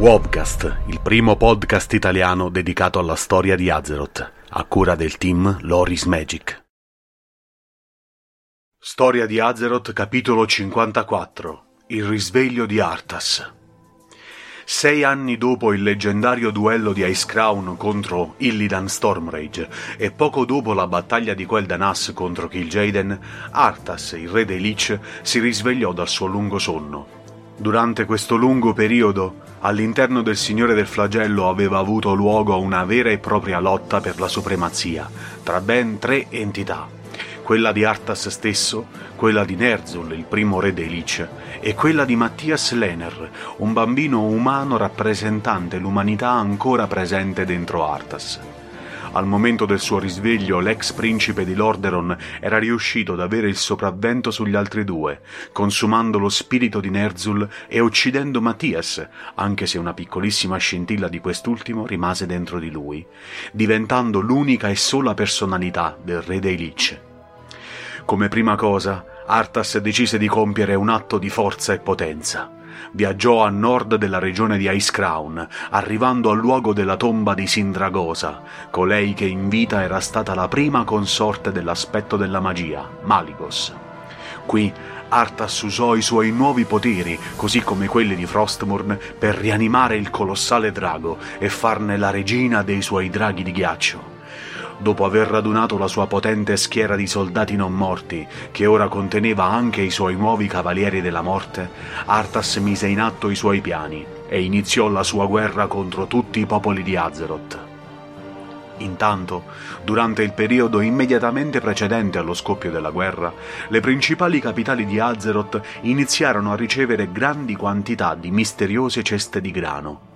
Wobcast, il primo podcast italiano dedicato alla storia di Azeroth, a cura del team Loris Magic. Storia di Azeroth, capitolo 54. Il risveglio di Arthas. 6 anni dopo il leggendario duello di Icecrown contro Illidan Stormrage e poco dopo la battaglia di Quel'danas contro Kil'jaeden, Arthas, il re dei Lich, si risvegliò dal suo lungo sonno. Durante questo lungo periodo, all'interno del Signore del Flagello aveva avuto luogo una vera e propria lotta per la supremazia, tra ben 3 entità, quella di Arthas stesso, quella di Ner'zhul, il primo re dei Lich, e quella di Matthias Lener, un bambino umano rappresentante l'umanità ancora presente dentro Arthas. Al momento del suo risveglio, l'ex principe di Lordaeron era riuscito ad avere il sopravvento sugli altri 2, consumando lo spirito di Ner'zhul e uccidendo Matthias, anche se una piccolissima scintilla di quest'ultimo rimase dentro di lui, diventando l'unica e sola personalità del re dei Lich. Come prima cosa, Arthas decise di compiere un atto di forza e potenza. Viaggiò a nord della regione di Icecrown, arrivando al luogo della tomba di Sindragosa, colei che in vita era stata la prima consorte dell'aspetto della magia, Maligos. Qui Arthas usò i suoi nuovi poteri, così come quelli di Frostmourne, per rianimare il colossale drago e farne la regina dei suoi draghi di ghiaccio. Dopo aver radunato la sua potente schiera di soldati non morti, che ora conteneva anche i suoi nuovi cavalieri della morte, Arthas mise in atto i suoi piani e iniziò la sua guerra contro tutti i popoli di Azeroth. Intanto, durante il periodo immediatamente precedente allo scoppio della guerra, le principali capitali di Azeroth iniziarono a ricevere grandi quantità di misteriose ceste di grano.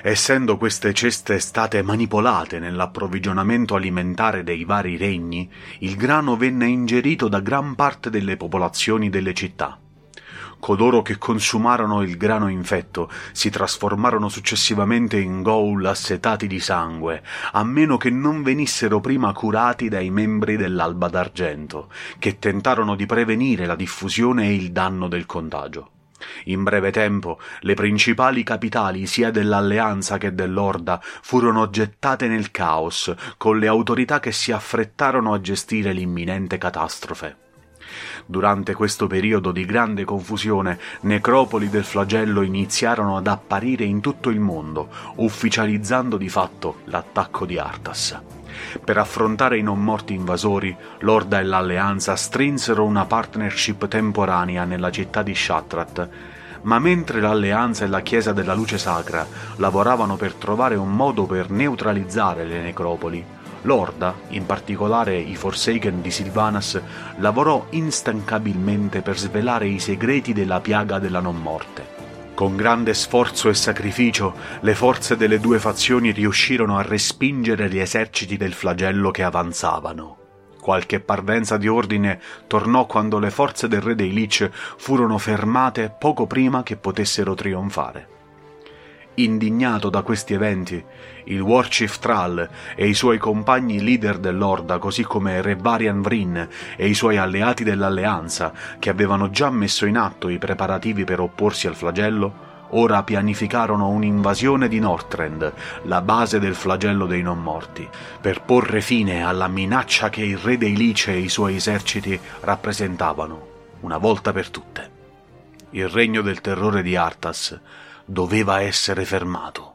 Essendo queste ceste state manipolate nell'approvvigionamento alimentare dei vari regni, il grano venne ingerito da gran parte delle popolazioni delle città. Coloro che consumarono il grano infetto si trasformarono successivamente in ghoul assetati di sangue, a meno che non venissero prima curati dai membri dell'Alba d'Argento, che tentarono di prevenire la diffusione e il danno del contagio. In breve tempo le principali capitali sia dell'Alleanza che dell'Orda furono gettate nel caos, con le autorità che si affrettarono a gestire l'imminente catastrofe. Durante questo periodo di grande confusione, necropoli del flagello iniziarono ad apparire in tutto il mondo, ufficializzando di fatto l'attacco di Arthas. Per affrontare i non morti invasori, l'Orda e l'Alleanza strinsero una partnership temporanea nella città di Shattrath, ma mentre l'Alleanza e la Chiesa della Luce Sacra lavoravano per trovare un modo per neutralizzare le necropoli, l'Orda, in particolare i Forsaken di Sylvanas, lavorò instancabilmente per svelare i segreti della piaga della non morte. Con grande sforzo e sacrificio, le forze delle 2 fazioni riuscirono a respingere gli eserciti del flagello che avanzavano. Qualche parvenza di ordine tornò quando le forze del re dei Lich furono fermate poco prima che potessero trionfare. Indignato da questi eventi, il Warchief Thrall e i suoi compagni leader dell'Orda, così come re Varian Wrynn e i suoi alleati dell'Alleanza, che avevano già messo in atto i preparativi per opporsi al flagello, ora pianificarono un'invasione di Northrend, la base del flagello dei non morti, per porre fine alla minaccia che il re dei Lich e i suoi eserciti rappresentavano, una volta per tutte. Il regno del terrore di Arthas doveva essere fermato.